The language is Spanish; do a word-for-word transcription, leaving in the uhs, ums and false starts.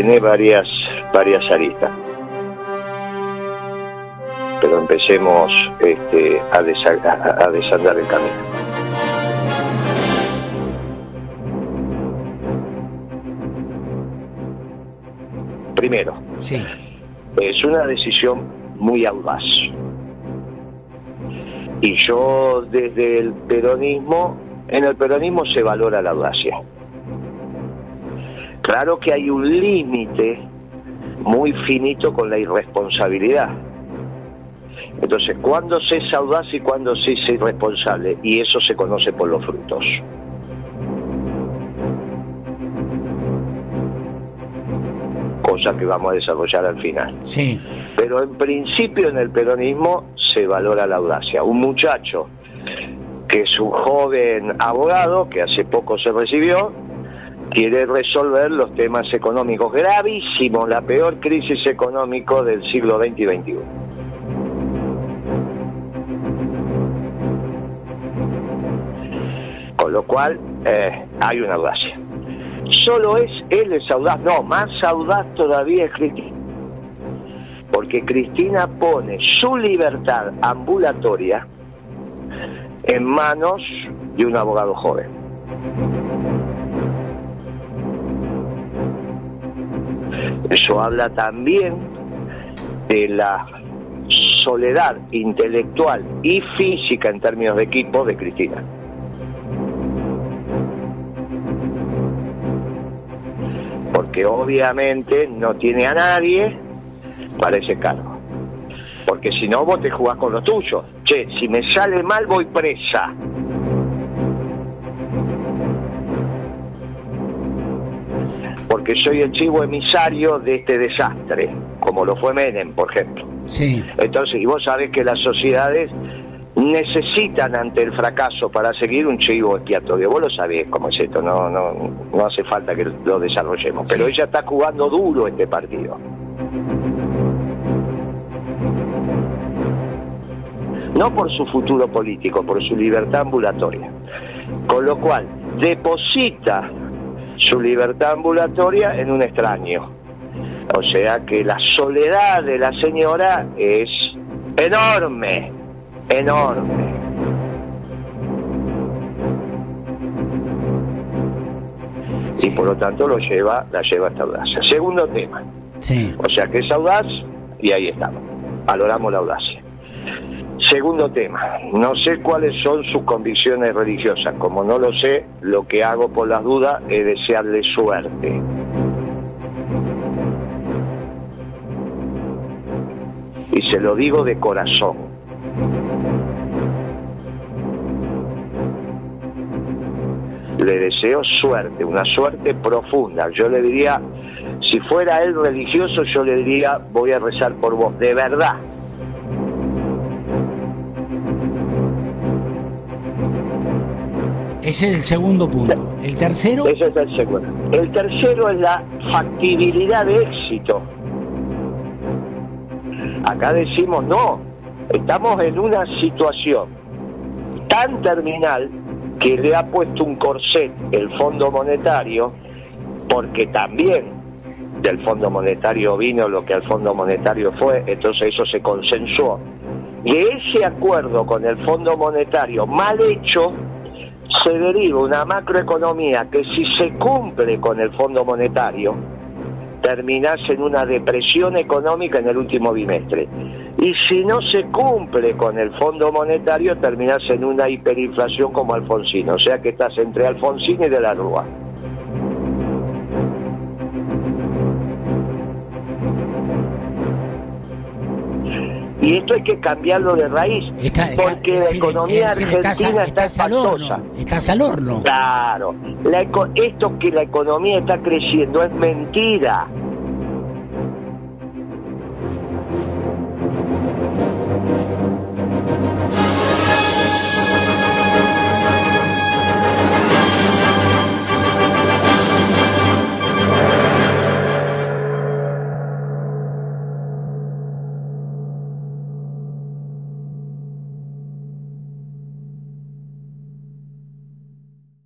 tiene varias, varias aristas. Pero empecemos este, a, desa- a, a desandar el camino. Primero, sí. Es una decisión muy audaz. Y yo desde el peronismo, en el peronismo se valora la audacia. Claro que hay un límite muy finito con la irresponsabilidad. Entonces, ¿cuándo se es audaz y cuándo se es irresponsable? Y eso se conoce por los frutos. Cosa que vamos a desarrollar al final. Sí. Pero en principio en el peronismo se valora la audacia. Un muchacho que es un joven abogado, que hace poco se recibió, quiere resolver los temas económicos gravísimos, la peor crisis económica del siglo veinte y veintiuno. Con lo cual eh, hay una audacia. Solo es, él es audaz, no, más audaz todavía es Cristina. Porque Cristina pone su libertad ambulatoria en manos de un abogado joven. Eso habla también de la soledad intelectual y física en términos de equipo de Cristina. Porque obviamente no tiene a nadie para ese cargo. Porque si no, vos te jugás con los tuyos. Che, si me sale mal, voy presa. Porque soy el chivo emisario de este desastre, como lo fue Menem, por ejemplo. Sí. Entonces, y vos sabés que las sociedades necesitan ante el fracaso para seguir un chivo expiatorio. Vos lo sabés cómo es esto, no, no, no hace falta que lo desarrollemos. Pero sí, ella está jugando duro este partido. No por su futuro político, por su libertad ambulatoria. Con lo cual, deposita su libertad ambulatoria en un extraño. O sea que la soledad de la señora es enorme. Enorme. Sí. Y por lo tanto lo lleva, la lleva esta audacia. Segundo tema. Sí. O sea que es audaz y ahí estamos. Valoramos la audacia. Segundo tema. No sé cuáles son sus convicciones religiosas. Como no lo sé, lo que hago por las dudas es desearle suerte. Y se lo digo de corazón. Le deseo suerte, una suerte profunda. Yo le diría, si fuera él religioso, yo le diría, voy a rezar por vos, de verdad. Ese es el segundo punto. ¿El tercero? Ese es el segundo. El tercero es la factibilidad de éxito. Acá decimos, no, estamos en una situación tan terminal que le ha puesto un corset el Fondo Monetario, porque también del Fondo Monetario vino lo que al Fondo Monetario fue, entonces eso se consensuó. Y ese acuerdo con el Fondo Monetario mal hecho, se deriva una macroeconomía que si se cumple con el Fondo Monetario, terminás en una depresión económica en el último bimestre. Y si no se cumple con el Fondo Monetario, terminás en una hiperinflación como Alfonsín. O sea que estás entre Alfonsín y de la Rúa. Y esto hay que cambiarlo de raíz, está, está, porque la decir, economía decir, argentina está, está, está espantosa. Estás al horno. Claro. La eco, esto que la economía está creciendo es mentira.